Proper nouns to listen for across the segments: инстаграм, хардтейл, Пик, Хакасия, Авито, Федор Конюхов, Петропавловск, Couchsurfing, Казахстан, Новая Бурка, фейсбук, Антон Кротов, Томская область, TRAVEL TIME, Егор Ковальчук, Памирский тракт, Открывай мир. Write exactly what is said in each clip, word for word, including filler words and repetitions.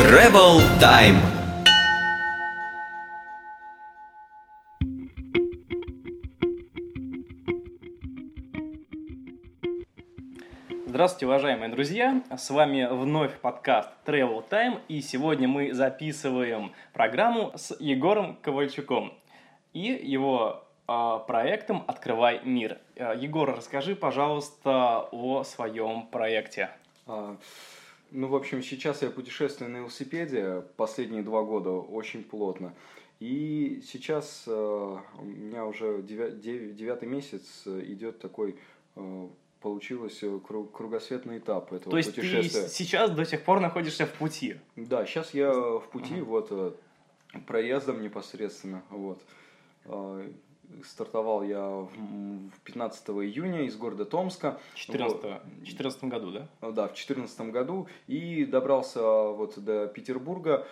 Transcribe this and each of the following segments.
TRAVEL TIME. Здравствуйте, уважаемые друзья! С вами вновь подкаст TRAVEL TIME, и сегодня мы записываем программу с Егором Ковальчуком и его проектом «Открывай мир». Егор, расскажи, пожалуйста, о своем проекте. Ну, в общем, сейчас я путешествую на велосипеде последние два года очень плотно. И сейчас у меня уже девятый месяц идет такой, получилось, кругосветный этап этого путешествия. То есть ты сейчас до сих пор находишься в пути? Да, сейчас я в пути, uh-huh. вот, проездом непосредственно, вот. Стартовал я пятнадцатого июня из города Томска. В четырнадцатом году, да? Да, в четырнадцатом году. И добрался вот до Петербурга,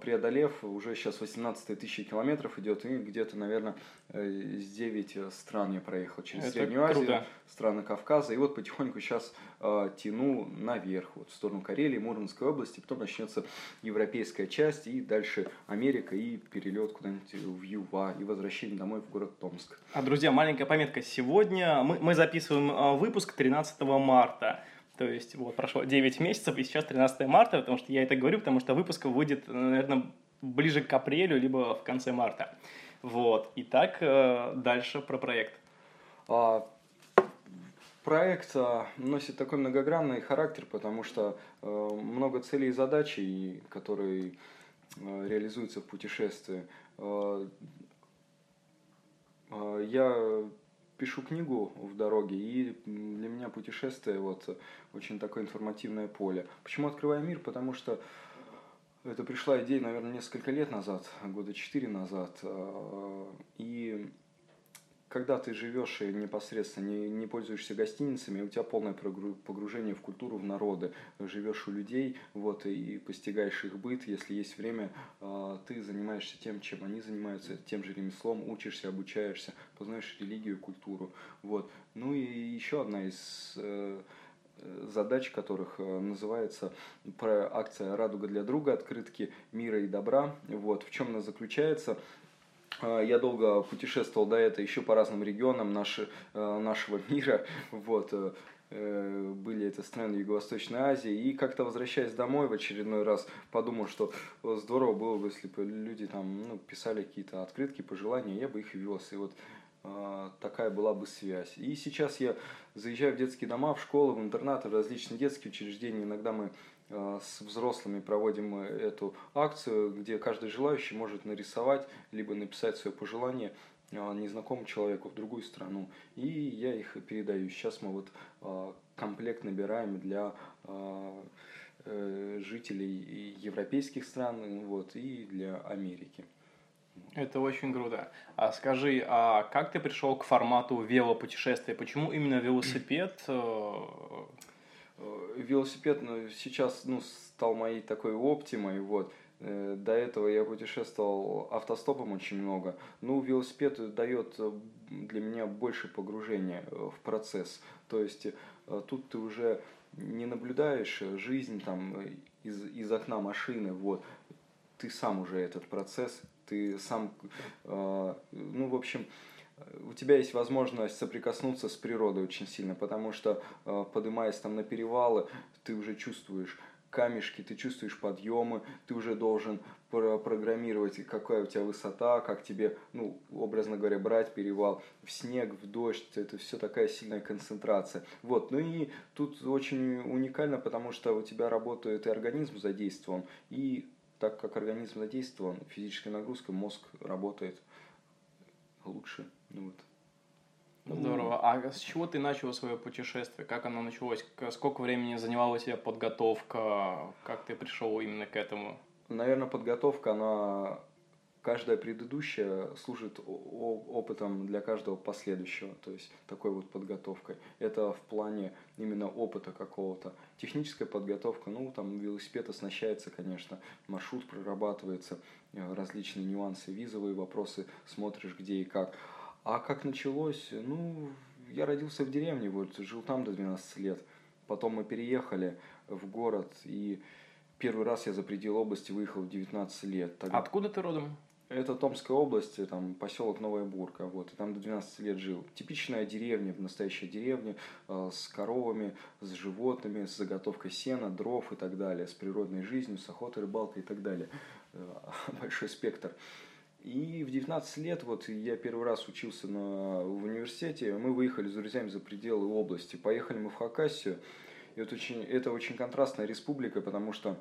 преодолев уже сейчас восемнадцать тысяч километров идет. И где-то, наверное, с девяти стран я проехал через Это Среднюю Азию, круто. Страны Кавказа. И вот потихоньку сейчас тяну наверх, вот, в сторону Карелии, Мурманской области. Потом начнется европейская часть, и дальше Америка, и перелет куда-нибудь в Юва, и возвращение домой в город Томск. А, друзья, маленькая пометка. Сегодня мы, мы записываем выпуск тринадцатого марта. То есть, вот, прошло девять месяцев, и сейчас тринадцатое марта, потому что я это говорю, потому что выпуск выйдет, наверное, ближе к апрелю, либо в конце марта. Вот. Итак, дальше про проект. А, проект носит такой многогранный характер, потому что много целей и задач, которые реализуются в путешествии. Я пишу книгу в дороге, и для меня путешествие вот очень такое информативное поле. Почему «Открывай мир»? Потому что это пришла идея, наверное, несколько лет назад, года четыре назад. И когда ты живешь и непосредственно не, не пользуешься гостиницами, у тебя полное погружение в культуру, в народы, живешь у людей, вот, и постигаешь их быт. Если есть время, ты занимаешься тем, чем они занимаются, тем же ремеслом, учишься, обучаешься, познаешь религию, культуру. Вот. Ну и еще одна из задач, которых называется акция «Радуга для друга», открытки мира и добра. Вот. В чем она заключается? Я долго путешествовал до этого еще по разным регионам наши, нашего мира, вот, были это страны Юго-Восточной Азии, и как-то, возвращаясь домой в очередной раз, подумал, что здорово было бы, если бы люди там, ну, писали какие-то открытки, пожелания, я бы их вез, и вот такая была бы связь. И сейчас я заезжаю в детские дома, в школы, в интернаты, в различные детские учреждения, иногда мы с взрослыми проводим эту акцию, где каждый желающий может нарисовать, либо написать свое пожелание незнакомому человеку в другую страну. И я их передаю. Сейчас мы вот комплект набираем для жителей европейских стран, вот, и для Америки. Это очень круто. А скажи, а как ты пришел к формату велопутешествия? Почему именно велосипед? Велосипед, ну, сейчас, ну, стал моей такой оптимой, вот. До этого я путешествовал автостопом очень много. Ну, велосипед дает для меня больше погружения в процесс. То есть тут ты уже не наблюдаешь жизнь там из, из окна машины, вот. Ты сам уже этот процесс, ты сам, э, ну, в общем, у тебя есть возможность соприкоснуться с природой очень сильно, потому что, э, поднимаясь там на перевалы, ты уже чувствуешь камешки, ты чувствуешь подъемы, ты уже должен про- программировать, какая у тебя высота, как тебе, ну, образно говоря, брать перевал, в снег, в дождь, это все такая сильная концентрация. Вот, ну и тут очень уникально, потому что у тебя работает и организм задействован, и так как организм задействован физической нагрузкой, мозг работает лучше. Ну, вот. Здорово. А с чего ты начал свое путешествие? Как оно началось? Сколько времени занимала у тебя подготовка? Как ты пришел именно к этому? Наверное, подготовка, она каждая предыдущая служит опытом для каждого последующего, то есть такой вот подготовкой. Это в плане именно опыта какого-то. Техническая подготовка, ну, там велосипед оснащается, конечно, маршрут прорабатывается, различные нюансы, визовые вопросы, смотришь где и как. А как началось? Ну, я родился в деревне, вот, жил там до двенадцати лет. Потом мы переехали в город, и Первый раз я за пределы области выехал в девятнадцать лет. Тогда... Откуда ты родом? Это Томская область, там поселок Новая Бурка, вот, и там до двенадцати лет жил. Типичная деревня, настоящая деревня, э, с коровами, с животными, с заготовкой сена, дров и так далее, с природной жизнью, с охотой, рыбалкой и так далее. Большой спектр. И в девятнадцать лет, вот, я первый раз учился на, в университете, мы выехали с друзьями за пределы области, поехали мы в Хакасию. И вот очень, это очень контрастная республика, потому что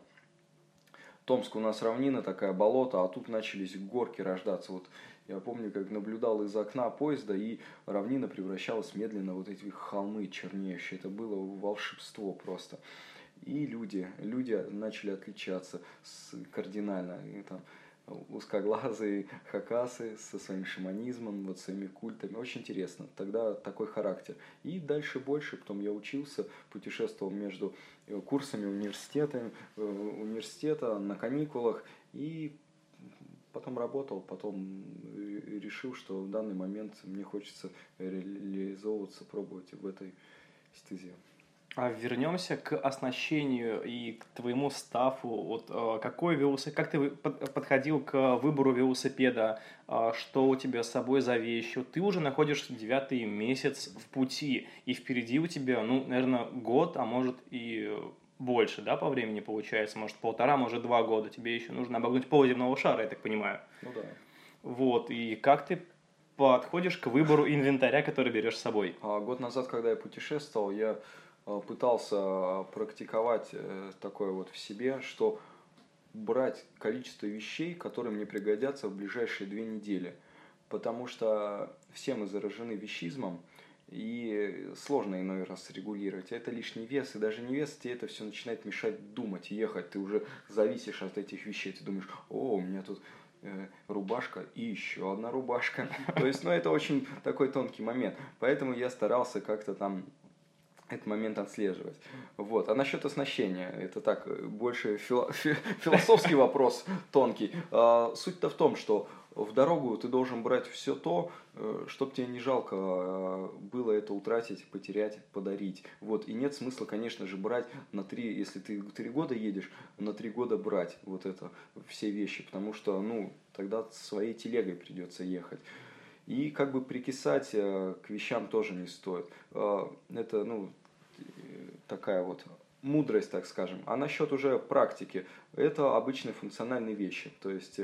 Томск у нас равнина, такая болото, а тут начались горки рождаться. Вот я помню, как наблюдал из окна поезда, и равнина превращалась медленно в вот эти холмы чернеющие. Это было волшебство просто. И люди, люди начали отличаться кардинально. И там узкоглазые хакасы со своим шаманизмом, вот своими культами. Очень интересно. Тогда такой характер. И дальше больше. Потом я учился, путешествовал между курсами университета, университета на каникулах. И потом работал, потом решил, что в данный момент мне хочется реализовываться, пробовать в этой стезе. А вернемся к оснащению и к твоему стафу. Вот какой велосипед, как ты подходил к выбору велосипеда? Что у тебя с собой за вещи? Ты уже находишься девятый месяц в пути, и впереди у тебя, ну, наверное, год, а может и больше, да, по времени получается, может полтора, может два года. Тебе еще нужно обогнуть полземного шара, я так понимаю. Ну да. Вот и как ты подходишь к выбору инвентаря, который берешь с собой? А, год назад, когда я путешествовал, я пытался практиковать такое вот в себе, что брать количество вещей, которые мне пригодятся в ближайшие две недели. Потому что все мы заражены вещизмом, и сложно иной раз регулировать. Это лишний вес, и даже не вес, тебе это все начинает мешать думать и ехать. Ты уже зависишь от этих вещей. Ты думаешь, о, у меня тут рубашка и еще одна рубашка. То есть, ну, это очень такой тонкий момент. Поэтому я старался как-то там этот момент отслеживать. Вот. А насчет оснащения, это так, больше фило- фи- философский вопрос тонкий. А, суть-то в том, что в дорогу ты должен брать все то, чтобы тебе не жалко было это утратить, потерять, подарить. Вот. И нет смысла, конечно же, брать на три, если ты три года едешь, на три года брать вот это, все вещи, потому что, ну, тогда своей телегой придется ехать. И как бы прикисать к вещам тоже не стоит. Это, ну, такая вот мудрость, так скажем. А насчет уже практики, это обычные функциональные вещи, то есть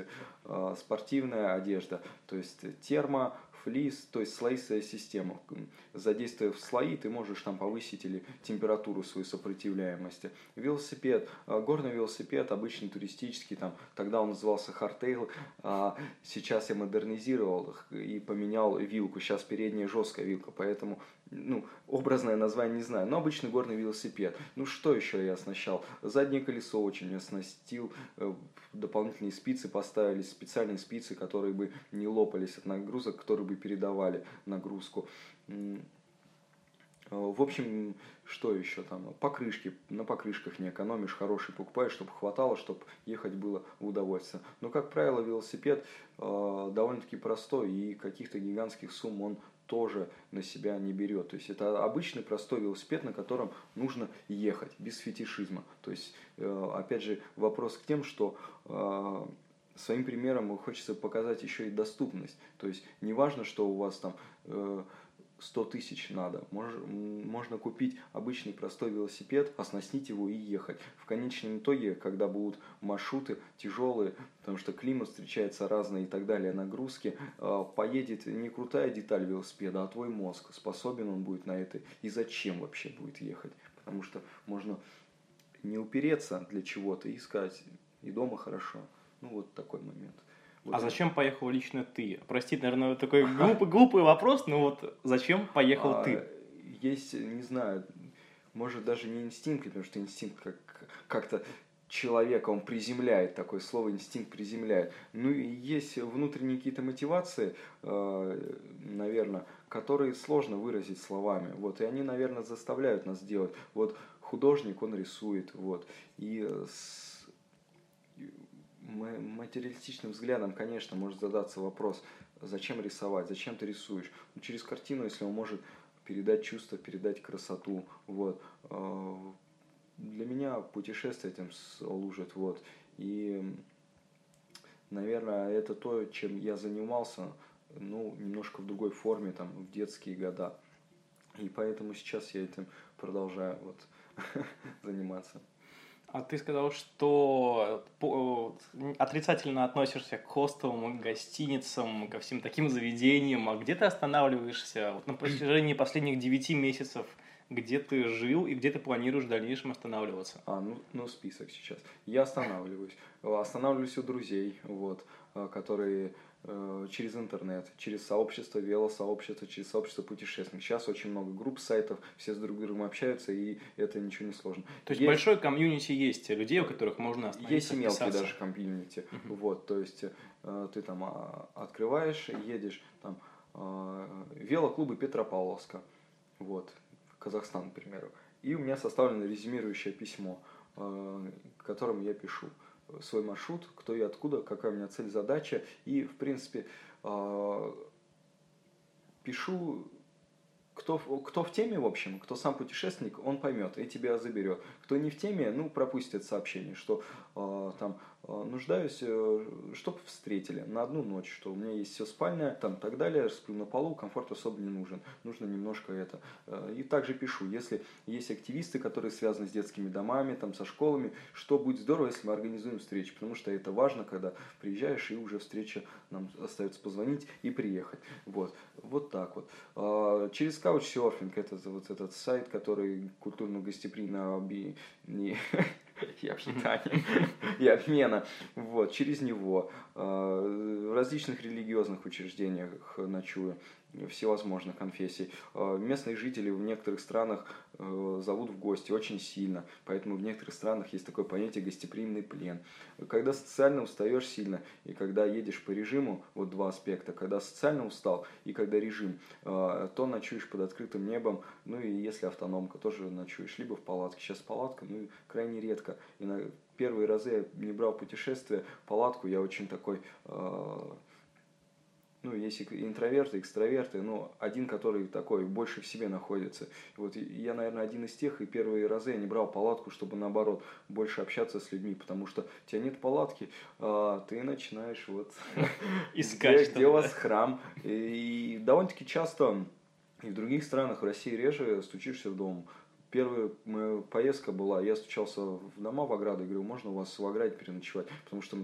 спортивная одежда, то есть термо, флис, то есть слоистая система. Задействуя слои, ты можешь там повысить или температуру своей сопротивляемости. Велосипед, горный велосипед, обычный туристический, там, тогда он назывался хардтейл, а сейчас я модернизировал и поменял вилку, сейчас передняя жесткая вилка, поэтому, ну, образное название не знаю, но обычный горный велосипед. Ну, что еще я оснащал? Заднее колесо очень оснастил, дополнительные спицы поставили, специальные спицы, которые бы не лопались от нагрузок, которые бы передавали нагрузку. В общем, что еще там? Покрышки. На покрышках не экономишь, хороший покупаешь, чтобы хватало, чтобы ехать было в удовольствие. Но, как правило, велосипед э, довольно-таки простой, и каких-то гигантских сумм он тоже на себя не берет. То есть это обычный простой велосипед, на котором нужно ехать, без фетишизма. То есть, э, опять же, вопрос к тем, что... Э, Своим примером хочется показать еще и доступность. То есть не важно, что у вас там сто тысяч надо. Можно купить обычный простой велосипед, оснастить его и ехать. В конечном итоге, когда будут маршруты тяжелые, потому что климат встречается разный и так далее, нагрузки, поедет не крутая деталь велосипеда, а твой мозг. Способен он будет на это и зачем вообще будет ехать. Потому что можно не упереться для чего-то и сказать, и дома хорошо. Ну, вот такой момент. Вот. А зачем поехал лично ты? Простите, наверное, такой глупый, глупый вопрос, но вот зачем поехал а, ты? Есть, не знаю, может, даже не инстинкт, потому что инстинкт как, как-то человека, он приземляет, такое слово инстинкт приземляет. Ну, и есть внутренние какие-то мотивации, э, наверное, которые сложно выразить словами. Вот, и они, наверное, заставляют нас делать. Вот художник, он рисует, вот, и... С... материалистичным взглядом, конечно, может задаться вопрос, зачем рисовать, зачем ты рисуешь. Ну, через картину, если он может передать чувства, передать красоту, вот, для меня путешествие этим служит, вот. И, наверное, это то, чем я занимался, ну, немножко в другой форме, там, в детские года. И поэтому сейчас я этим продолжаю, вот, заниматься. А ты сказал, что отрицательно относишься к хостелам, к гостиницам, ко всем таким заведениям. А где ты останавливаешься вот на протяжении последних девяти месяцев? Где ты жил и где ты планируешь в дальнейшем останавливаться? А, ну, ну список сейчас. Я останавливаюсь. Останавливаюсь у друзей, вот, которые... через интернет, через сообщество, велосообщество, через сообщество путешественников. Сейчас очень много групп, сайтов, все с друг другом общаются, и это ничего не сложно. То есть, есть... большой комьюнити есть людей, у которых можно остановиться. Есть и мелкие даже комьюнити. Uh-huh. Вот, то есть, ты там открываешь, едешь, там, велоклубы Петропавловска, вот, Казахстан, к примеру. И у меня составлено резюмирующее письмо, которым я пишу свой маршрут, кто и откуда, какая у меня цель, задача, и, в принципе, э, пишу, кто, кто в теме, в общем, кто сам путешественник, он поймет и тебя заберет. Кто не в теме, ну, пропустит сообщение, что э, там э, нуждаюсь, э, чтобы встретили на одну ночь, что у меня есть все спальное, там, так далее, сплю на полу, комфорт особо не нужен, нужно немножко это. Э, и также пишу, если есть активисты, которые связаны с детскими домами, там, со школами, что будет здорово, если мы организуем встречу, потому что это важно, когда приезжаешь, и уже встреча, нам остается позвонить и приехать. Вот, вот так вот. Э, через Couchsurfing, это вот этот сайт, который культурно-гостеприимно оби... и обсуждания, и обмена. Вот, через него в различных религиозных учреждениях ночую, всевозможных конфессий. Местные жители в некоторых странах зовут в гости очень сильно, поэтому в некоторых странах есть такое понятие «гостеприимный плен». Когда социально устаешь сильно, и когда едешь по режиму, вот два аспекта, когда социально устал и когда режим, то ночуешь под открытым небом, ну и если автономка, тоже ночуешь, либо в палатке. Сейчас палатка, ну крайне редко. И на первые разы я не брал путешествия, палатку, я очень такой... Ну, есть интроверты, экстраверты, но один, который такой, больше в себе находится. Вот я, наверное, один из тех, и первые разы я не брал палатку, чтобы, наоборот, больше общаться с людьми, потому что у тебя нет палатки, а ты начинаешь вот... Искать, где у вас храм. И довольно-таки часто, и в других странах, в России реже, стучишься в дом. Первая моя поездка была, я стучался в дома, в ограду, и говорю, можно у вас в ограде переночевать? Потому что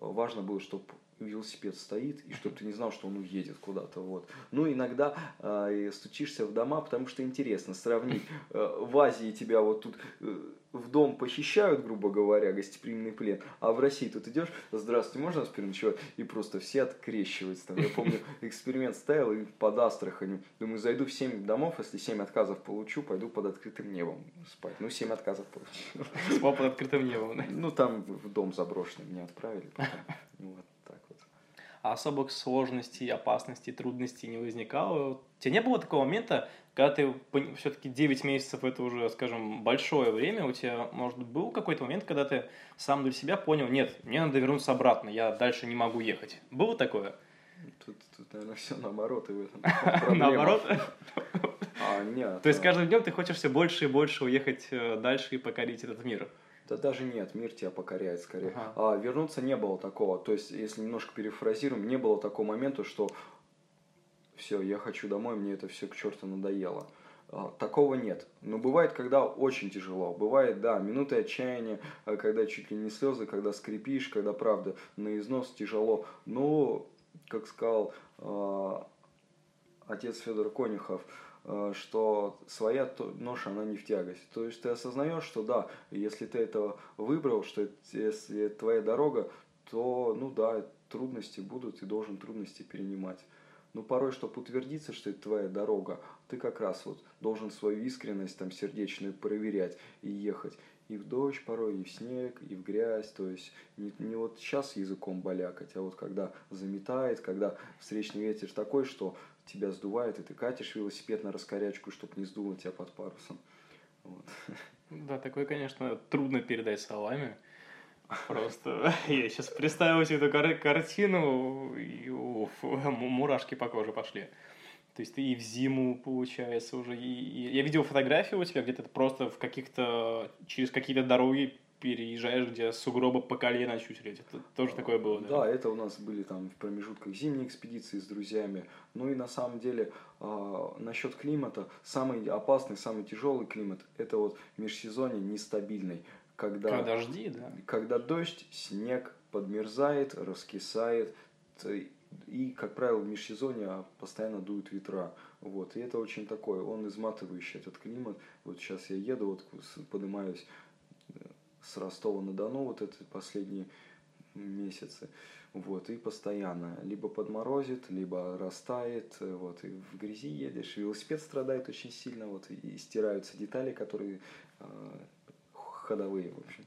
важно было, чтобы... велосипед стоит, и чтобы ты не знал, что он уедет куда-то, вот. Ну, иногда э, стучишься в дома, потому что интересно сравнить. Э, в Азии тебя вот тут э, в дом похищают, грубо говоря, гостеприимный плен, а в России тут идешь, здравствуйте, можно вас переночевать? И просто все открещиваются. Там, я помню, эксперимент ставил и под Астраханью. Думаю, зайду в семь домов, если семь отказов получу, пойду под открытым небом спать. Ну, семь отказов получил. Спал под открытым небом, да? Ну, там в дом заброшенный меня отправили потом. Вот. А особых сложностей, опасностей, трудностей не возникало? У тебя не было такого момента, когда ты все-таки девять месяцев, это уже, скажем, большое время, у тебя, может, был какой-то момент, когда ты сам для себя понял, нет, мне надо вернуться обратно, я дальше не могу ехать. Было такое? Тут, тут наверное, все наоборот. И в этом наоборот? А, нет. То есть, каждым днем ты хочешь все больше и больше уехать дальше и покорить этот мир? Да даже нет, мир тебя покоряет скорее. Uh-huh. А, вернуться не было такого. То есть, если немножко перефразируем, не было такого момента, что все, я хочу домой, мне это все к черту надоело. А, такого нет. Но бывает, когда очень тяжело. Бывает, да, минуты отчаяния, когда чуть ли не слезы, когда скрипишь, когда, правда, на износ тяжело. Но, как сказал э, отец Федор Конюхов, что своя ноша, она не в тягость. То есть ты осознаешь, что да, если ты это выбрал, что это, если это твоя дорога, то, ну да, трудности будут, ты должен трудности перенимать. Но порой, чтобы утвердиться, что это твоя дорога, ты как раз вот должен свою искренность там сердечную проверять и ехать. И в дождь порой, и в снег, и в грязь. То есть не, не вот сейчас языком балякать, а вот когда заметает, когда встречный ветер такой, что тебя сдувает, и ты катишь велосипед на раскорячку, чтобы не сдуло тебя под парусом. Вот. Да, такое, конечно, трудно передать словами. Просто я сейчас представил себе эту картину, и мурашки по коже пошли. То есть ты и в зиму, получается, уже... И, и... Я видел фотографии у тебя, где-то просто в каких-то... Через какие-то дороги переезжаешь, где сугроба по колено чуть ли. Это тоже такое было, да? Да, это у нас были там в промежутках зимние экспедиции с друзьями. Ну и на самом деле, э, насчет климата, самый опасный, самый тяжелый климат – это вот межсезонье нестабильный. Когда, когда дожди, да? Когда дождь, снег подмерзает, раскисает, и, как правило, в межсезонье постоянно дуют ветра. Вот. И это очень такой, он изматывающий, этот климат. Вот сейчас я еду, вот поднимаюсь с Ростова-на-Дону вот эти последние месяцы. Вот. И постоянно либо подморозит, либо растает. Вот. И в грязи едешь. Велосипед страдает очень сильно. Вот. И стираются детали, которые э, ходовые, в общем.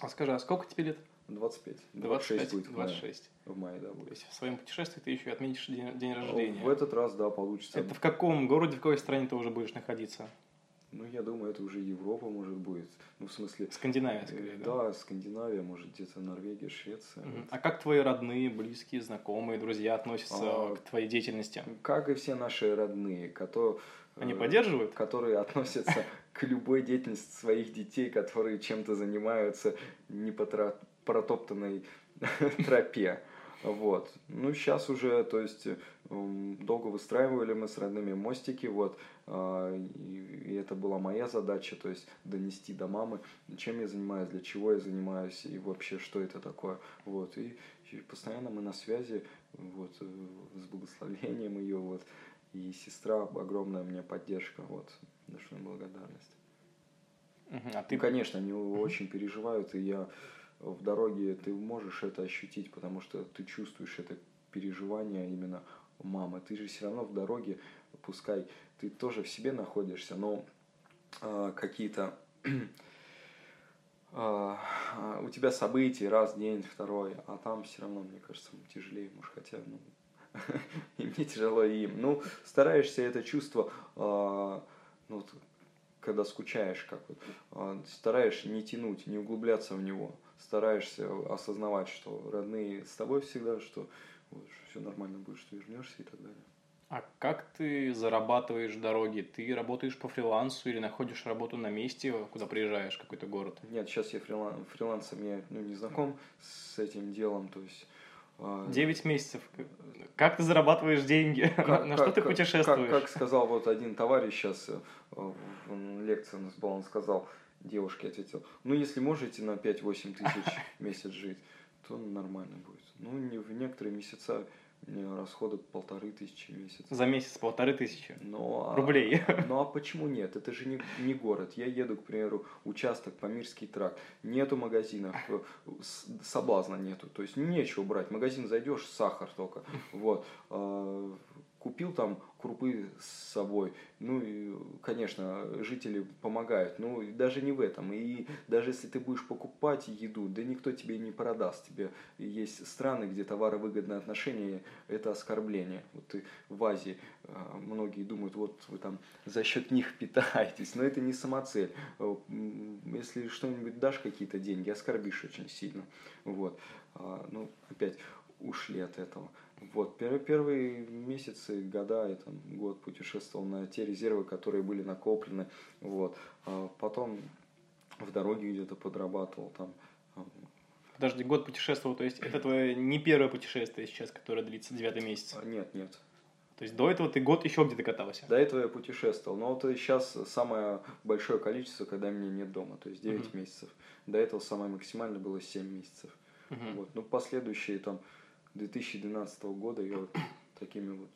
А скажи, а сколько тебе лет? двадцать пять. двадцать шесть будет в мае. двадцать шесть. В мае, да, будет. То есть в своем путешествии ты еще и отметишь день, день рождения. В этот раз, да, получится. Это в каком городе, в какой стране ты уже будешь находиться? Ну, я думаю, это уже Европа, может, будет. Ну, в смысле... Скандинавия, скорее, да? Да, Скандинавия, может, где-то Норвегия, Швеция. Угу. Вот. А как твои родные, близкие, знакомые, друзья относятся а, к твоей деятельности? Как и все наши родные, которые... Они поддерживают? Которые относятся к любой деятельности своих детей, которые чем-то занимаются не по протоптанной тропе. Вот. Ну, сейчас уже, то есть, долго выстраивали мы с родными мостики, вот, и это была моя задача, то есть, донести до мамы, чем я занимаюсь, для чего я занимаюсь, и вообще, что это такое, вот, и постоянно мы на связи, вот, с благословением ее, вот, и сестра, огромная мне поддержка, вот, большая благодарность. А ты... Ну, конечно, они очень переживают, и я... В дороге ты можешь это ощутить, потому что ты чувствуешь это переживание именно мамы. Ты же все равно в дороге, пускай ты тоже в себе находишься, но э, какие-то э, у тебя события раз, день, второй, а там все равно, мне кажется, тяжелее, может, хотя ну, и мне тяжело, и им. Ну, стараешься это чувство, э, ну, когда скучаешь, как вот, э, стараешься не тянуть, не углубляться в него. Стараешься осознавать, что родные с тобой всегда, что, вот, что все нормально будет, что вернешься и так далее. А как ты зарабатываешь дороги? Ты работаешь по фрилансу или находишь работу на месте, куда приезжаешь, в какой-то город? Нет, сейчас я фрилан... фрилансом я, ну, не знаком с этим делом, то есть... девять месяцев. Как ты зарабатываешь деньги? Как, на как, что ты как, путешествуешь? Как, как сказал вот один товарищ сейчас, лекция у нас была, он сказал... Девушке ответил, ну, если можете на пять-восемь тысяч в месяц жить, то нормально будет. Ну, не в некоторые месяца расходы полторы тысячи в месяц. За месяц полторы тысячи ну, рублей. А, ну, а почему нет? Это же не, не город. Я еду, к примеру, участок Памирский тракт. Нету магазинов, соблазна нету. То есть, нечего брать. В магазин зайдешь, сахар только. Вот. Купил там крупы с собой, ну, и, конечно, жители помогают, но даже не в этом. И даже если ты будешь покупать еду, да никто тебе не продаст. Тебе есть страны, где товаровыгодное отношение – это оскорбление. Вот ты в Азии, многие думают, вот вы там за счет них питаетесь, но это не самоцель. Если что-нибудь дашь какие-то деньги, оскорбишь очень сильно. Вот. Ну, опять ушли от этого. Вот, первые месяцы, года, я там год путешествовал на те резервы, которые были накоплены, вот, а потом в дороге где-то подрабатывал там. Подожди, год путешествовал, то есть это твое не первое путешествие сейчас, которое длится девятый месяц? Нет, нет. То есть до этого ты год еще где-то катался? До этого я путешествовал, но вот сейчас самое большое количество, когда меня нет дома, то есть девять uh-huh. месяцев. До этого самое максимальное было семь месяцев. Uh-huh. Вот, ну, последующие там... две тысячи двенадцатого года я вот такими вот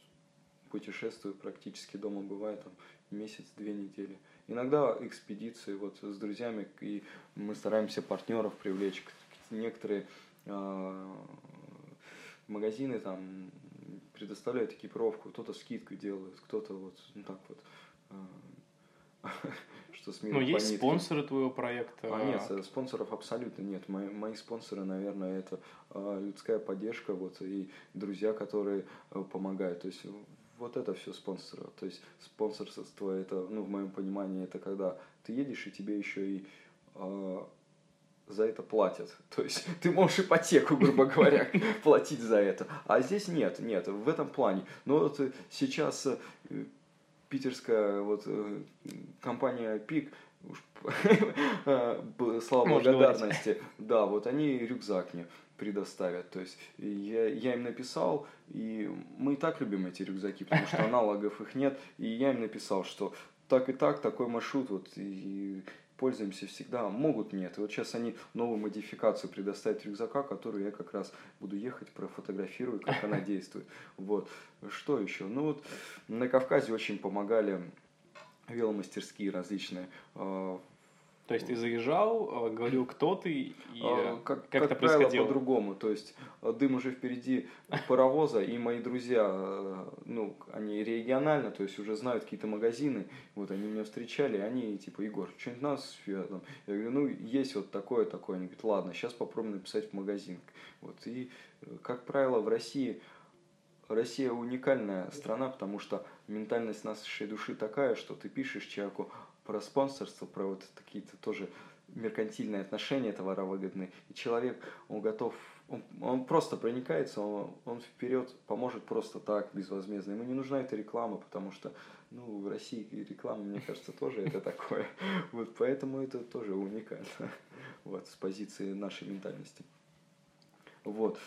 путешествую, практически дома бываю там месяц-две недели. Иногда экспедиции вот с друзьями, и мы стараемся партнеров привлечь. Некоторые э, магазины там предоставляют экипировку, кто-то скидку делает, кто-то вот ну, так вот... Э, что с миром по нитке. Но есть спонсоры твоего проекта? А нет, спонсоров абсолютно нет. Мои, мои спонсоры, наверное, это э, людская поддержка вот, и друзья, которые э, помогают. То есть вот это все спонсоры. То есть спонсорство, это, ну, в моем понимании, это когда ты едешь, и тебе еще и э, за это платят. То есть ты можешь ипотеку, грубо говоря, платить за это. А здесь нет, нет, в этом плане. Но вот сейчас питерская вот компания Пик, слава благодарности, да, вот они рюкзак мне предоставят. То есть я, я им написал, и мы и так любим эти рюкзаки, потому что аналогов их нет. И я им написал, что так и так, такой маршрут, вот, и пользуемся всегда, могут мне это. Вот сейчас они новую модификацию предоставят рюкзака, которую я как раз буду ехать, профотографирую, как она действует. Вот. Что еще? Ну вот на Кавказе очень помогали веломастерские различные. То есть ты заезжал, говорил, кто ты, и как, как, как это происходило? Как правило, по-другому. То есть дым уже впереди паровоза, и мои друзья, ну, они регионально, то есть уже знают какие-то магазины, вот они меня встречали, они типа, Егор, что-нибудь нас? Я, там, я говорю, ну, есть вот такое-такое. Они говорят, ладно, сейчас попробуем написать в магазин. Вот. И, как правило, в России... Россия уникальная страна, потому что ментальность нашей души такая, что ты пишешь человеку про спонсорство, про вот такие-то тоже меркантильные отношения товаровыгодные, и человек, он готов, он, он просто проникается, он, он вперед поможет просто так, безвозмездно. Ему не нужна эта реклама, потому что, ну, в России реклама, мне кажется, тоже это такое. Вот поэтому это тоже уникально, вот, с позиции нашей ментальности. Вот.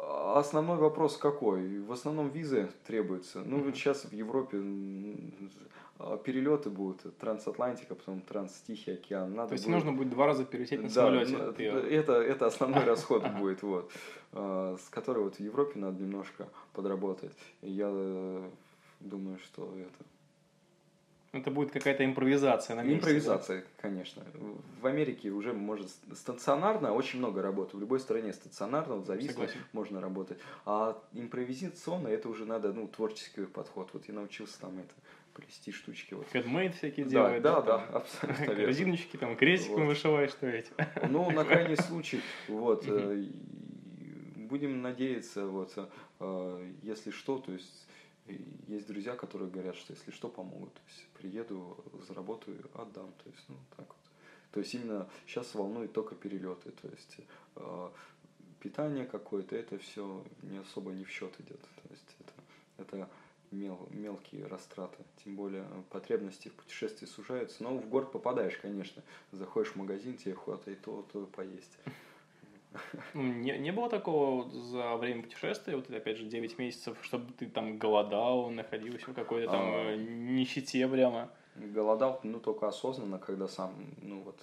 Основной вопрос какой? В основном визы требуются. Ну, вот сейчас в Европе перелеты будут, трансатлантика, потом транстихий океан. Надо То есть будет... нужно будет два раза перелететь на да, самолете. Это, это основной расход будет, вот, с которой вот в Европе надо немножко подработать. Я думаю, что это... Это будет какая-то импровизация на месте. Импровизация, да? Конечно. В Америке уже может стационарно, очень много работы. В любой стране стационарно, вот, зависно можно работать. А импровизационно это уже надо, ну, творческий подход. Вот я научился там это плести штучки. Вот. Хедмейд всякие да, делают. Да, да, там, да, абсолютно верно. Корзиночки, там, крестиком вот. Вышиваешь, что эти. Ну, на крайний случай, вот, будем надеяться, вот, если что, то есть... Есть друзья, которые говорят, что если что, помогут. То есть приеду, заработаю, отдам. То есть, ну, так вот. То есть именно сейчас волнует только перелеты. То есть э, питание какое-то, это все не особо не в счет идет. То есть это, это мел, мелкие растраты. Тем более потребности в путешествии сужаются. Но в город попадаешь, конечно. Заходишь в магазин, тебе хватает то, то поесть. Не, не было такого за время путешествия, вот опять же девять месяцев, чтобы ты там голодал, находился в какой-то там а, нищете прямо? Голодал, ну, только осознанно, когда сам, ну, вот,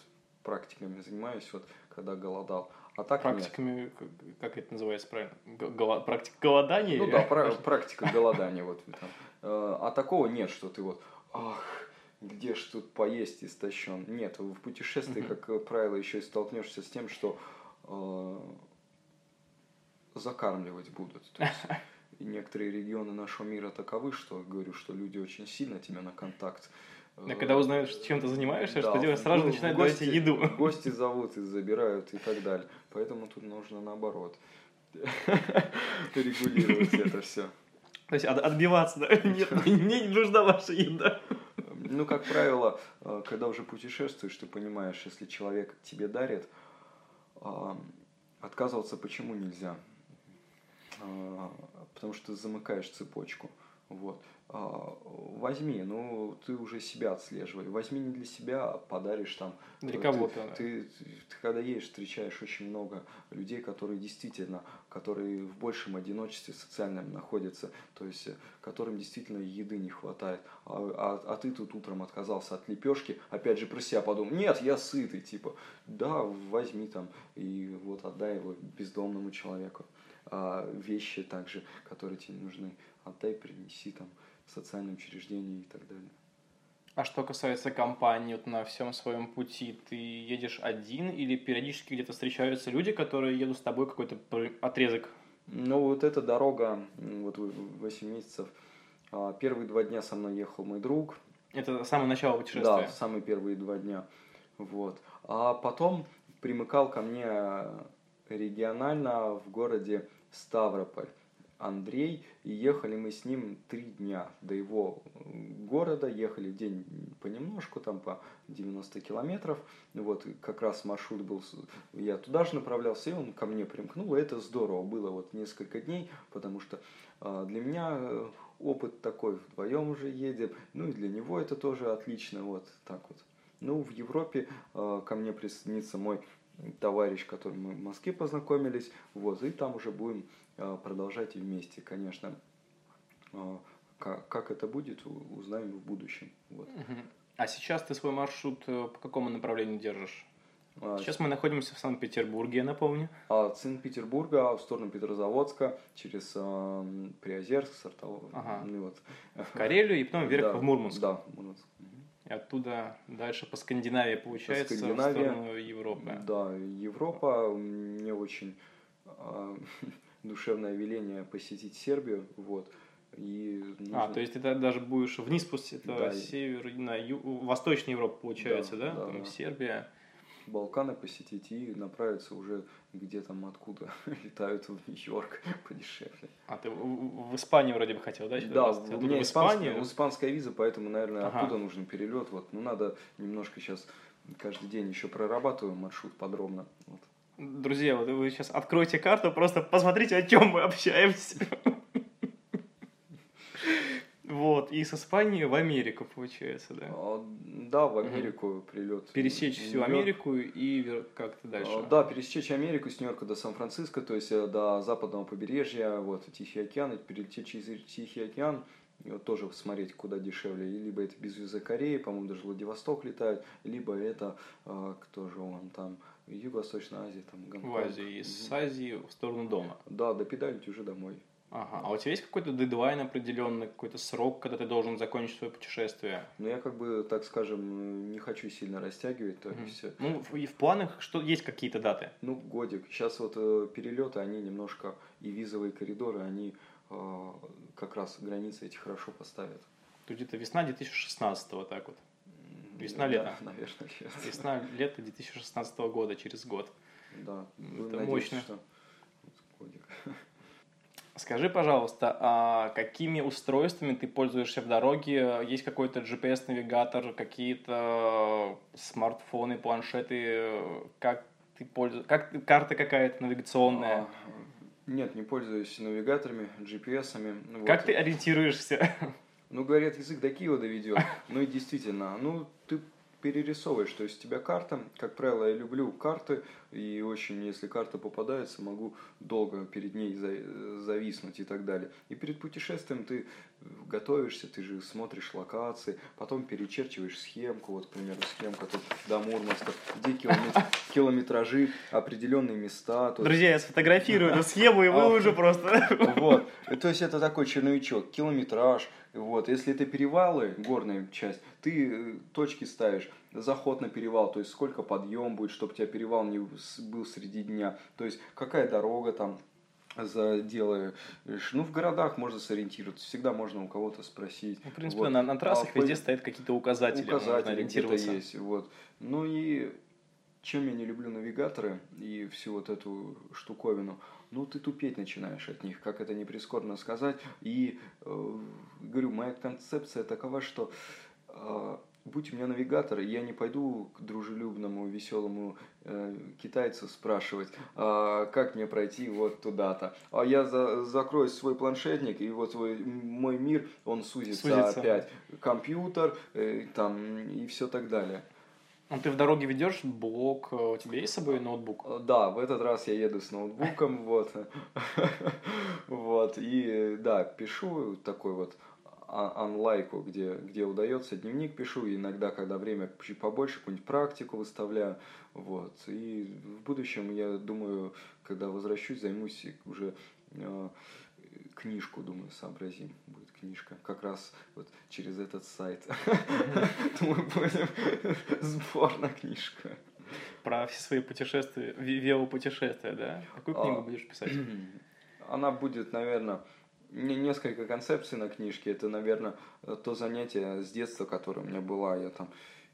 практиками занимаюсь, вот, когда голодал. А так практиками, нет. Как это называется правильно? Голод, практика голодания? Ну, или? Да, пра- практика голодания, вот. Там. А такого нет, что ты вот, ах... Где ж тут поесть истощен? Нет, в путешествии, как правило, еще и столкнешься с тем, что закармливать будут. То есть некоторые регионы нашего мира таковы, что говорю, что люди очень сильно тебя на контакт. Да, когда узнают, чем ты занимаешься, да, что делаешь, сразу ну, начинают гости, давать еду. Гости зовут и забирают и так далее. Поэтому тут нужно наоборот регулировать это все. То есть отбиваться, да? Нет, мне не нужна ваша еда. Ну, как правило, когда уже путешествуешь, ты понимаешь, если человек тебе дарит, отказываться почему нельзя? Потому что ты замыкаешь цепочку. Вот. Возьми, ну ты уже себя отслеживай. Возьми не для себя, а подаришь там. Для кого-то. Ты, ты, ты, ты когда едешь, встречаешь очень много людей, которые действительно, которые в большем одиночестве социальном находятся, то есть которым действительно еды не хватает. А, а, а ты тут утром отказался от лепешки, опять же про себя подумал, нет, я сытый, типа, да, возьми там и вот отдай его бездомному человеку. А вещи также, которые тебе нужны, отдай, принеси там социальные учреждения и так далее. А что касается компании, вот на всем своем пути ты едешь один или периодически где-то встречаются люди, которые едут с тобой какой-то отрезок? Ну вот эта дорога, вот восемь месяцев, первые два дня со мной ехал мой друг. Это самое начало путешествия? Да, самые первые два дня. Вот. А потом примыкал ко мне регионально в городе Ставрополь. Андрей, и ехали мы с ним три дня до его города, ехали в день понемножку, там по девяносто километров, вот как раз маршрут был, я туда же направлялся, и он ко мне примкнул, и это здорово было вот несколько дней, потому что э, для меня э, опыт такой, вдвоем уже едем, ну и для него это тоже отлично, вот так вот. Ну, в Европе э, ко мне присоединится мой товарищ, которым мы в Москве познакомились, вот, и там уже будем э, продолжать и вместе, конечно. Э, как, как это будет, узнаем в будущем. Вот. А сейчас ты свой маршрут по какому направлению держишь? А, сейчас мы находимся в Санкт-Петербурге, я напомню. От Санкт-Петербурга в сторону Петрозаводска, через э, Приозерск, Сартолово, ага. ну, вот. в Карелию и потом вверх да, в Мурманск. Да, Мурманск. Оттуда дальше по Скандинавии, получается, Скандинавия, в сторону Европы. Да, Европа. Мне очень э, душевное веление посетить Сербию. Вот, и нужно... А, то есть ты даже будешь вниз, пусть это да, север, на ю... Восточная Европа, получается, да? да? да там да. Сербия. Балканы посетить и направиться уже где там, откуда летают в Нью-Йорк подешевле. А ты в Испании вроде бы хотел, да? Да, у меня в испанская, испанская виза, поэтому, наверное, ага. оттуда нужен перелет. Вот. Ну, надо немножко сейчас каждый день еще прорабатываем маршрут подробно. Вот. Друзья, вот вы сейчас откройте карту, просто посмотрите, о чем мы общаемся. Вот, и с Испании в Америку, получается, да? А, да, в Америку угу. прилет. Пересечь всю Америку и как-то дальше. А, да, пересечь Америку с Нью-Йорка до Сан-Франциско, то есть до западного побережья, вот, Тихий океан, и перелететь через Тихий океан, вот, тоже смотреть, куда дешевле. И либо это без визы Кореи, по-моему, даже Владивосток летает, либо это, а, кто же он там, Юго-Восточная Азия, там Гонконг. В Азии, из угу. Азии в сторону дома. Да, допедалить уже домой. Ага, а у тебя есть какой-то дедлайн определенный, какой-то срок, когда ты должен закончить свое путешествие? Ну, я как бы, так скажем, не хочу сильно растягивать, то mm-hmm. есть... Ну, и в планах что есть какие-то даты? Ну, годик. Сейчас вот э, перелеты, они немножко, и визовые коридоры, они э, как раз границы эти хорошо поставят. Тут где-то весна две тысячи шестнадцатого, вот так вот. Весна-лето. Да, наверное, сейчас. Весна-лето две тысячи шестнадцатого года, через год. Да. Это мощно. Что... Годик. Скажи, пожалуйста, а какими устройствами ты пользуешься в дороге? Есть какой-то джи пи эс-навигатор, какие-то смартфоны, планшеты? Как ты пользуешься? Как... Карта какая-то навигационная? Нет, не пользуюсь навигаторами, джи пи эс-ами. Вот. Как ты ориентируешься? Ну, говорят, язык до Киева доведет. Ну, и действительно, ну, ты... перерисовываешь, то есть у тебя карта, как правило, я люблю карты, и очень, если карта попадается, могу долго перед ней зависнуть и так далее. И перед путешествием ты готовишься, ты же смотришь локации, потом перечерчиваешь схемку, вот, к примеру, схемка тут до Мурманска, где километр, километражи, определенные места. То... Друзья, я сфотографирую эту схему, и вы уже просто... Вот, то есть это такой черновичок, километраж. Вот, если это перевалы, горная часть, ты точки ставишь, заход на перевал, то есть сколько подъем будет, чтобы у тебя перевал не был среди дня, то есть какая дорога там заделаешь. Ну, в городах можно сориентироваться, всегда можно у кого-то спросить. Ну, в принципе, вот. на, на трассах а, везде по... стоят какие-то указатели, указатели можно ориентироваться. Есть, вот. Ну и чем я не люблю навигаторы и всю вот эту штуковину, ну, ты тупеть начинаешь от них, как это не прискорбно сказать. И, э, говорю, моя концепция такова, что э, будь у меня навигатор, я не пойду к дружелюбному, веселому э, китайцу спрашивать, э, как мне пройти вот туда-то. А я за, закрою свой планшетник, и вот свой, мой мир, он сузится, сузится. опять. Компьютер, э, там, и все так далее. А ты в дороге ведешь блог, у тебя есть с собой ноутбук? Да, в этот раз я еду с ноутбуком, вот, вот, и, да, пишу такой вот онлайку, где, где удается, дневник пишу, иногда, когда время побольше, какую-нибудь практику выставляю, вот, и в будущем, я думаю, когда возвращусь, займусь уже... Книжку, думаю, сообразим. Будет книжка. Как раз вот через этот сайт. Думаю, будем сбор на книжку. Про все свои путешествия, велопутешествия, да? Какую книгу будешь писать? Она будет, наверное... Несколько концепций на книжке. Это, наверное, то занятие с детства, которое у меня было. Я там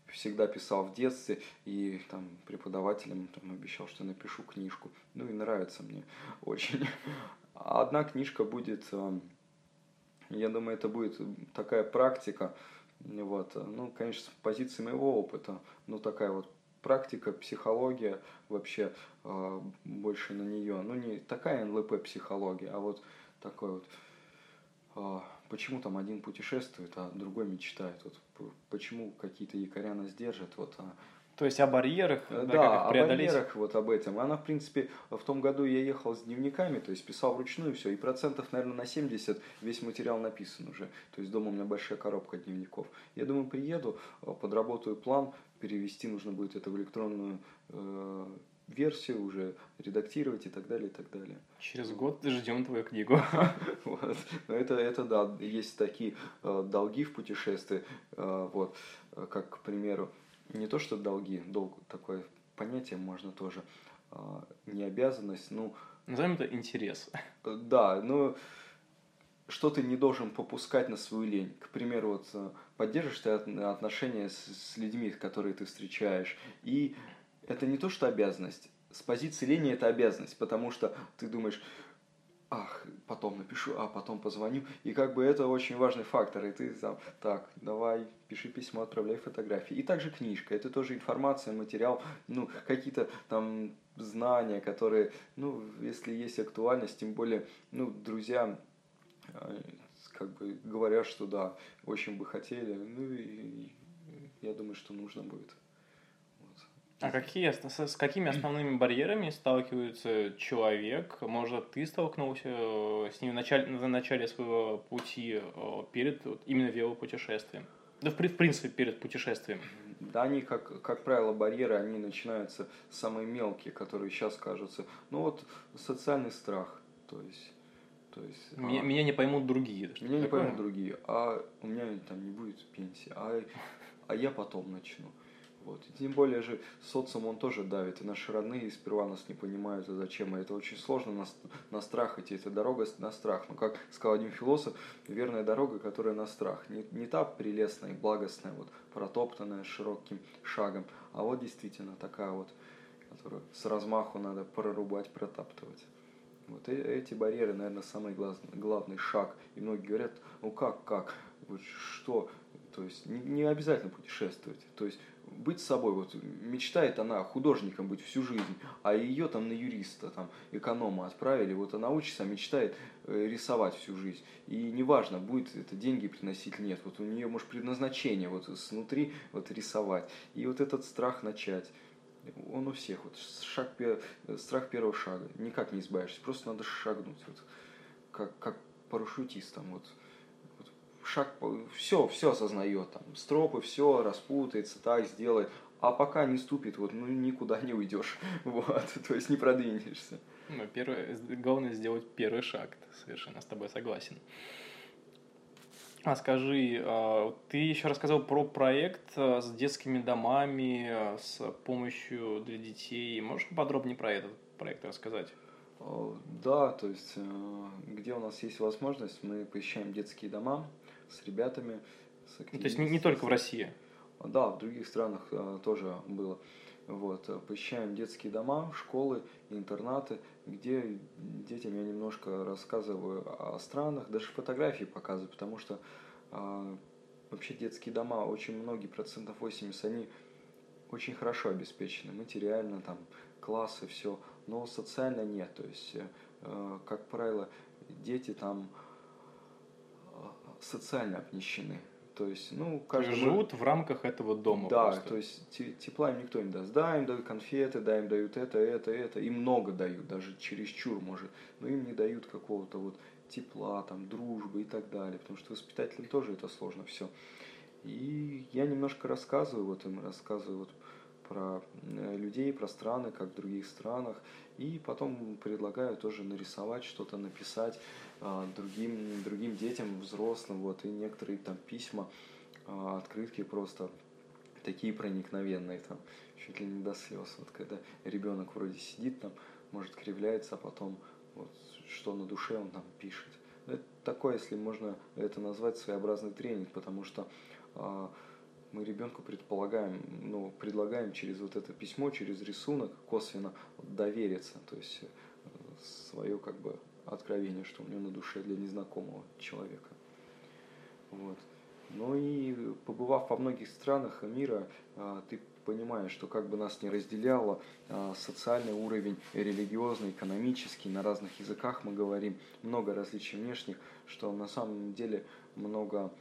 всегда писал в детстве, и там преподавателям там, обещал, что напишу книжку. Ну и нравится мне очень. Одна книжка будет, я думаю, это будет такая практика, вот, ну, конечно, с позиции моего опыта, но такая вот практика, психология, вообще больше на нее, ну, не такая эн-эл-пэ-психология, а вот такой вот, почему там один путешествует, а другой мечтает, вот, почему какие-то якоря нас держат, вот, а... То есть о барьерах, да, да, как их преодолеть? Да, о барьерах, вот об этом. Она, в принципе, в том году я ехал с дневниками, то есть писал вручную все, и процентов, наверное, на семьдесят весь материал написан уже. То есть дома у меня большая коробка дневников. Я думаю, приеду, подработаю план, перевести нужно будет это в электронную э, версию уже, редактировать и так далее, и так далее. Через год ждем твою книгу. Это, да, есть такие долги в путешествии, вот, как, к примеру, не то, что долги, долг такое понятие можно тоже, а, не обязанность, ну... Назовем это интерес. Да, ну, что ты не должен попускать на свою лень. К примеру, вот поддержишь ты отношения с, с людьми, которые ты встречаешь, и это не то, что обязанность. С позиции лени это обязанность, потому что ты думаешь... ах, потом напишу, а потом позвоню. И как бы это очень важный фактор. И ты там, так, давай, пиши письмо, отправляй фотографии. И также книжка. Это тоже информация, материал, ну, какие-то там знания, которые, ну, если есть актуальность, тем более, ну, друзья, как бы говорят, что да, очень бы хотели. Ну, и я думаю, что нужно будет. А какие, с какими основными барьерами сталкивается человек? Может, ты столкнулся с ним в начале, в начале своего пути перед вот, именно велопутешествием? Да, в принципе, перед путешествием. Да, они, как, как правило, барьеры, они начинаются самые мелкие, которые сейчас кажутся. Ну вот, социальный страх, то есть... То есть, меня, а... меня не поймут другие. Меня не поймут другие, а у меня там не будет пенсии, а, а я потом начну. Вот. И тем более же социум он тоже давит, и наши родные сперва нас не понимают, и зачем, и это очень сложно нас, на страх идти, это дорога на страх, но как сказал один философ, верная дорога, которая на страх, не, не та прелестная и благостная, вот, протоптанная широким шагом, а вот действительно такая вот, которую с размаху надо прорубать, протаптывать. Вот и эти барьеры, наверное, самый главный, главный шаг, и многие говорят, ну как, как, вот, что, то есть не, не обязательно путешествовать, то есть быть собой, вот мечтает она художником быть всю жизнь, а ее там на юриста, там, эконома отправили, вот она учится, а мечтает рисовать всю жизнь. И неважно, будет это деньги приносить, нет, вот у нее, может, предназначение вот снутри вот рисовать. И вот этот страх начать, он у всех, вот шаг, страх первого шага, никак не избавишься, просто надо шагнуть, вот, как, как парашютистам, вот. Шаг, все, все осознает, там, стропы, все, распутается, так сделает, а пока не ступит, вот, ну, никуда не уйдешь, вот, то есть не продвинешься. Ну, первое, главное сделать первый шаг, совершенно с тобой согласен. А скажи, ты еще рассказал про проект с детскими домами, с помощью для детей, можешь подробнее про этот проект рассказать? Да, то есть, где у нас есть возможность, мы посещаем детские дома с ребятами. С активистами. То есть, не, не только в России? Да, в других странах тоже было. Вот, посещаем детские дома, школы, интернаты, где детям я немножко рассказываю о странах, даже фотографии показываю, потому что вообще детские дома, очень многие, процентов восемьдесят, они очень хорошо обеспечены, материально, там, классы, все. Но социально нет, то есть, э, как правило, дети там социально обнищены, то есть, ну, каждый... Живут в рамках этого дома. Да, просто. То есть, те, тепла им никто не даст, да, им дают конфеты, да, им дают это, это, это, им много дают, даже чересчур, может, но им не дают какого-то вот тепла, там, дружбы и так далее, потому что воспитателям тоже это сложно все. И я немножко рассказываю, вот им рассказываю, вот, про людей, про страны, как в других странах. И потом предлагаю тоже нарисовать, что-то написать а, другим, другим детям, взрослым. Вот. И некоторые там письма, а, открытки просто такие проникновенные, там, чуть ли не до слез. Вот когда ребенок вроде сидит, там, может, кривляется, а потом вот, что на душе он там пишет. Это такое, если можно это назвать, своеобразный тренинг, потому что... А, мы ребенку предполагаем, ну, предлагаем через вот это письмо, через рисунок косвенно довериться, то есть свое как бы откровение, что у него на душе для незнакомого человека. Вот. Ну и побывав во многих странах мира, ты понимаешь, что как бы нас ни разделяло социальный уровень, религиозный, экономический, на разных языках мы говорим, много различий внешних, что на самом деле много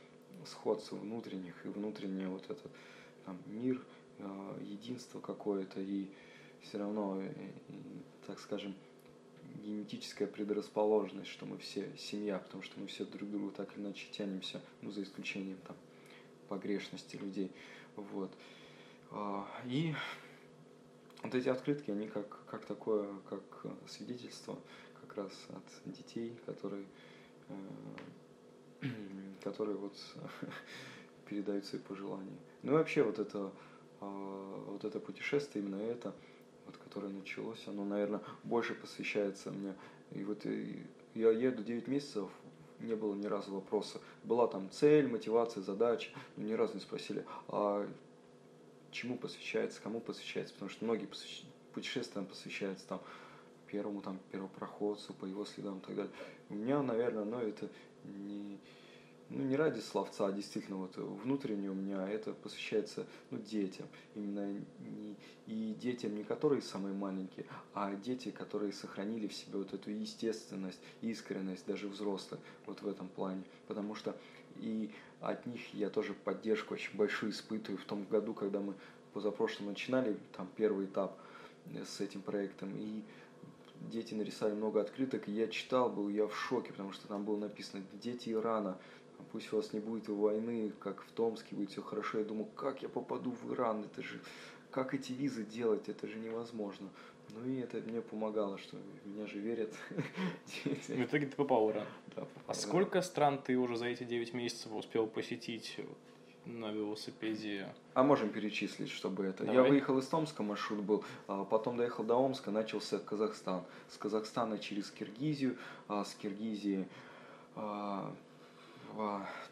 сходств внутренних, и внутренний вот этот там, мир, единство какое-то, и все равно, так скажем, генетическая предрасположенность, что мы все семья, потому что мы все друг к другу так или иначе тянемся, ну, за исключением там погрешности людей, вот. И вот эти открытки, они как, как такое, как свидетельство как раз от детей, которые, которые вот передают свои пожелания. Ну и вообще вот это, вот это путешествие, именно это, вот, которое началось, оно, наверное, больше посвящается мне. И вот и я еду девять месяцев, не было ни разу вопроса. Была там цель, мотивация, задача, но ни разу не спросили, а чему посвящается, кому посвящается, потому что многие посвящ... путешествиям посвящаются там первому там первопроходцу, по его следам и так далее. У меня, наверное, но это не... Ну, не ради словца, а действительно, вот внутренне у меня это посвящается, ну, детям. Именно не, и детям не которые самые маленькие, а дети, которые сохранили в себе вот эту естественность, искренность, даже взрослых вот в этом плане. Потому что и от них я тоже поддержку очень большую испытываю. В том году, когда мы позапрошлым начинали там первый этап с этим проектом, и дети нарисовали много открыток, и я читал, был я в шоке, потому что там было написано «Дети Ирана». Пусть у вас не будет войны, как в Томске будет все хорошо. Я думаю, как я попаду в Иран? Это же, как эти визы делать? Это же невозможно. Ну и это мне помогало, что меня же верят. В итоге ты попал в Иран. Да, попал. А сколько стран ты уже за эти девять месяцев успел посетить на велосипеде? А можем перечислить, чтобы это... Давай. Я выехал из Томска, маршрут был, потом доехал до Омска, начался Казахстан. С Казахстана через Киргизию, с Киргизии...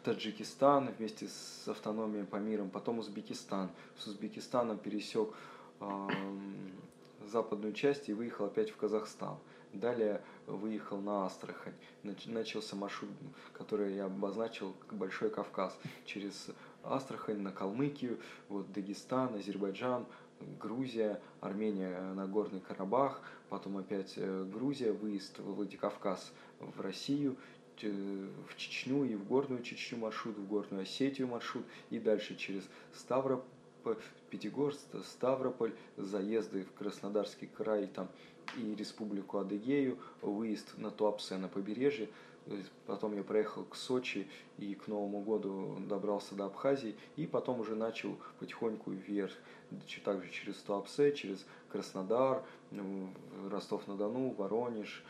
Таджикистан вместе с автономией Памиром, потом Узбекистан. С Узбекистана пересек э, западную часть и выехал опять в Казахстан. Далее выехал на Астрахань. Начался маршрут, который я обозначил Большой Кавказ. Через Астрахань на Калмыкию, вот, Дагестан, Азербайджан, Грузия, Армения, Нагорный Карабах, потом опять Грузия, выезд в Владикавказ в Россию, в Чечню и в Горную Чечню маршрут, в Горную Осетию маршрут, и дальше через Ставрополь, Пятигорск, Ставрополь, заезды в Краснодарский край там, и Республику Адыгею, выезд на Туапсе, на побережье. Потом я проехал к Сочи и к Новому году добрался до Абхазии, и потом уже начал потихоньку вверх, также через Туапсе, через Краснодар, Ростов-на-Дону, Воронеж,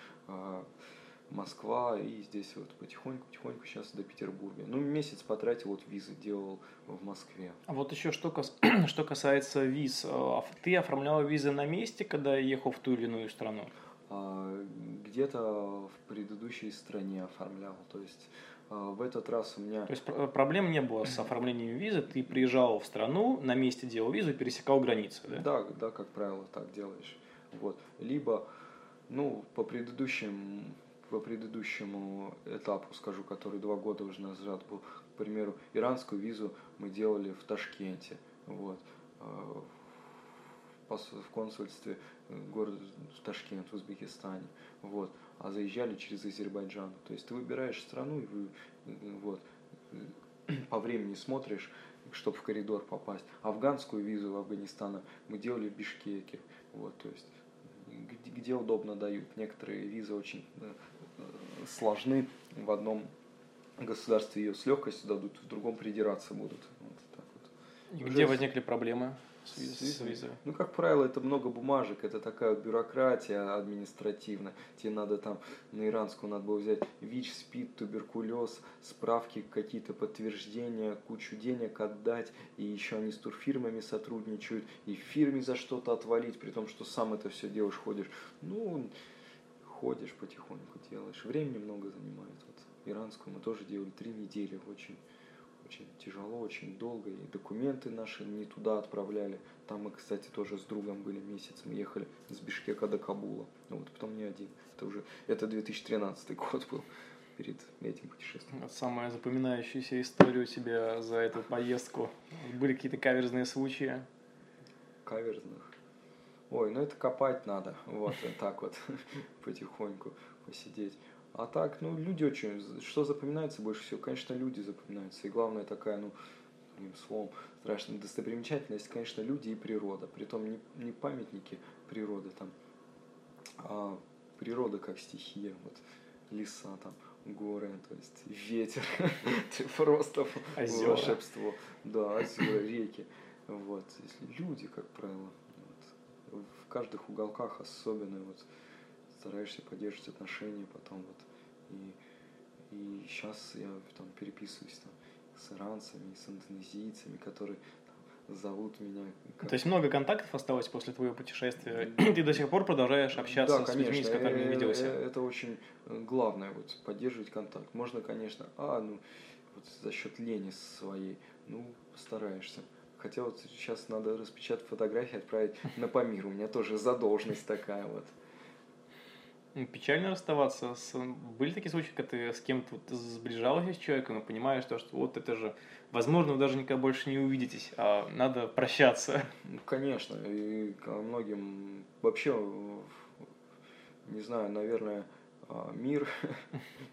Москва, и здесь вот потихоньку-потихоньку сейчас до Петербурга. Ну, месяц потратил, вот визы делал в Москве. А вот еще что, кас... что касается виз. Ты оформлял визы на месте, когда ехал в ту или иную страну? Где-то в предыдущей стране оформлял, то есть в этот раз у меня... То есть проблем не было с оформлением визы, ты приезжал в страну, на месте делал визу и пересекал границы, да? Да, да, как правило, так делаешь. Вот. Либо, ну, по предыдущим... по предыдущему этапу, скажу, который два года уже назад был, к примеру, иранскую визу мы делали в Ташкенте, вот, в консульстве города Ташкент в Узбекистане, вот, а заезжали через Азербайджан. То есть ты выбираешь страну, и, вот, по времени смотришь, чтобы в коридор попасть. Афганскую визу в Афганистане мы делали в Бишкеке, вот, то есть где удобно дают. Некоторые визы очень сложны, в одном государстве ее с легкостью дадут, в другом придираться будут. Вот так вот. И где Уже... возникли проблемы с визой? с визой? Ну, как правило, это много бумажек, это такая бюрократия административная. Тебе надо там, на иранскую надо было взять ВИЧ, СПИД, туберкулез, справки, какие-то подтверждения, кучу денег отдать, и еще они с турфирмами сотрудничают, и в фирме за что-то отвалить, при том, что сам это все делаешь, ходишь. Ну... Ходишь потихоньку, делаешь. Времени много занимает. Вот иранскую мы тоже делали три недели. Очень, очень тяжело, очень долго, и документы наши не туда отправляли. Там мы, кстати, тоже с другом были месяц, мы ехали с Бишкека до Кабула, ну вот потом не один, это уже, это две тысячи тринадцатый год был, перед этим путешествием. Самая запоминающаяся история у тебя за эту поездку? Были какие-то каверзные случаи? Каверзных? Ой, ну это копать надо, вот так вот, потихоньку посидеть. А так, ну, люди очень... Что запоминается больше всего? Конечно, люди запоминаются. И главное такая, ну, одним словом, страшная достопримечательность, конечно, люди и природа. Притом не, не памятники природы там, а природа как стихия. Вот леса там, горы, то есть ветер, просто волшебство. Да, озера, реки. Вот. Люди, как правило, в каждых уголках особенно вот... Стараешься поддерживать отношения потом вот. И, и сейчас я там переписываюсь там, с иранцами, с индонезийцами, которые там, зовут меня. Как... То есть много контактов осталось после твоего путешествия? Ты до сих пор продолжаешь общаться, да, с людьми, с которыми не виделся? Это очень главное, вот, поддерживать контакт. Можно, конечно, а, ну, вот за счет лени своей, ну, стараешься. Хотя вот сейчас надо распечатать фотографии, отправить на Памир. У меня тоже задолженность такая вот. Печально расставаться. С... Были такие случаи, когда ты с кем-то вот сближался с человеком и понимаешь, что вот это же, возможно, вы даже никогда больше не увидитесь, а надо прощаться. Ну, конечно, и ко многим вообще, не знаю, наверное, мир,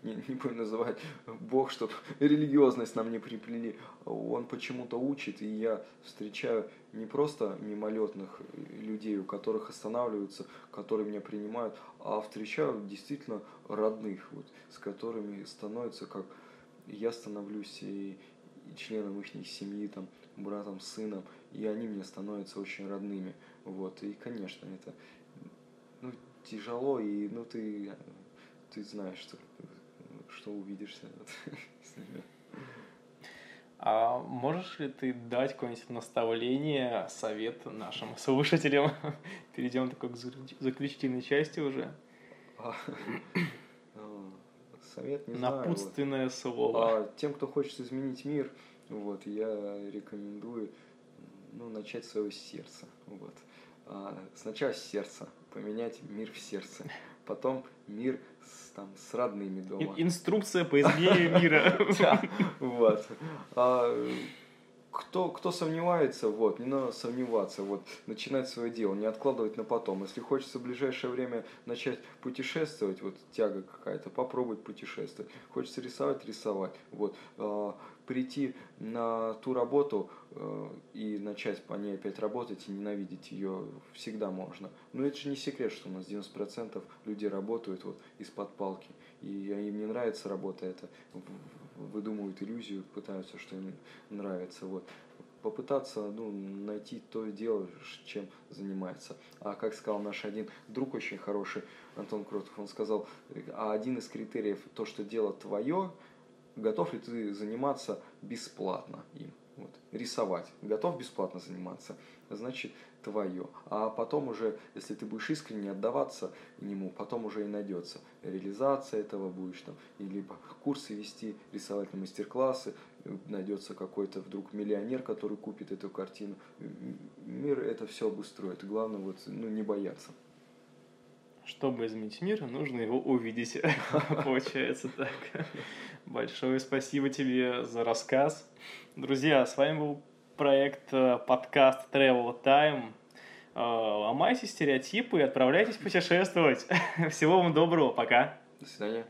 не, не будем называть Бог, чтобы религиозность нам не приплели, он почему-то учит, и я встречаю не просто мимолетных людей, у которых останавливаются, которые меня принимают, а встречаю действительно родных, вот, с которыми становится, как я становлюсь и, и членом их семьи, там, братом, сыном, и они мне становятся очень родными. Вот. И, конечно, это, ну, тяжело, и ну, ты... ты знаешь, что, что увидишься с ними. А можешь ли ты дать какое-нибудь наставление, совет нашим слушателям? Перейдем такой к заключительной части уже. А, совет, не знаю. Напутственное вот. Слово. А, тем, кто хочет изменить мир, вот, я рекомендую, ну, начать с своего сердца. Вот. А, сначала с сердца. Поменять мир в сердце. Потом мир с, там, с родными дома. Инструкция по изменению мира. Кто сомневается, вот, не надо сомневаться, вот, начинать свое дело, не откладывать на потом. Если хочется в ближайшее время начать путешествовать, вот тяга какая-то, попробовать путешествовать. Хочется рисовать, рисовать. Вот. Прийти на ту работу э, и начать по ней опять работать и ненавидеть ее всегда можно. Но это же не секрет, что у нас девяносто процентов людей работают вот из-под палки. И им не нравится работа, это выдумывают иллюзию, пытаются, что им нравится. Вот. Попытаться, ну, найти то дело, чем занимается. А как сказал наш один друг очень хороший, Антон Кротов, он сказал, а один из критериев то, что дело твое, готов ли ты заниматься бесплатно им? Вот. Рисовать. Готов бесплатно заниматься? Значит, твое. А потом уже, если ты будешь искренне отдаваться ему, потом уже и найдется реализация этого, будешь там, либо курсы вести, рисовать на мастер-классы, найдется какой-то вдруг миллионер, который купит эту картину. Мир это все обустроит. Главное, вот, ну, не бояться. Чтобы изменить мир, нужно его увидеть. Получается так. Большое спасибо тебе за рассказ. Друзья, с вами был проект, подкаст Travel Time. Ломайте стереотипы и отправляйтесь путешествовать. Всего вам доброго. Пока. До свидания.